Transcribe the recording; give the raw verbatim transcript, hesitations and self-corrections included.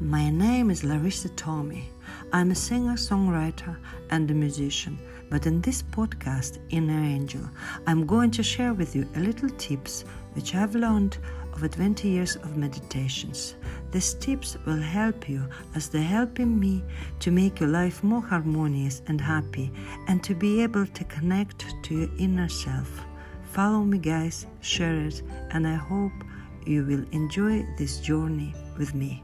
My name is Larissa Tommy. I'm a singer, songwriter and a musician, but in this podcast, Inner Angel, I'm going to share with you a little tips which I've learned over twenty years of meditations. These tips will help you as they're helping me to make your life more harmonious and happy and to be able to connect to your inner self. Follow me, guys, share it, and I hope you will enjoy this journey with me.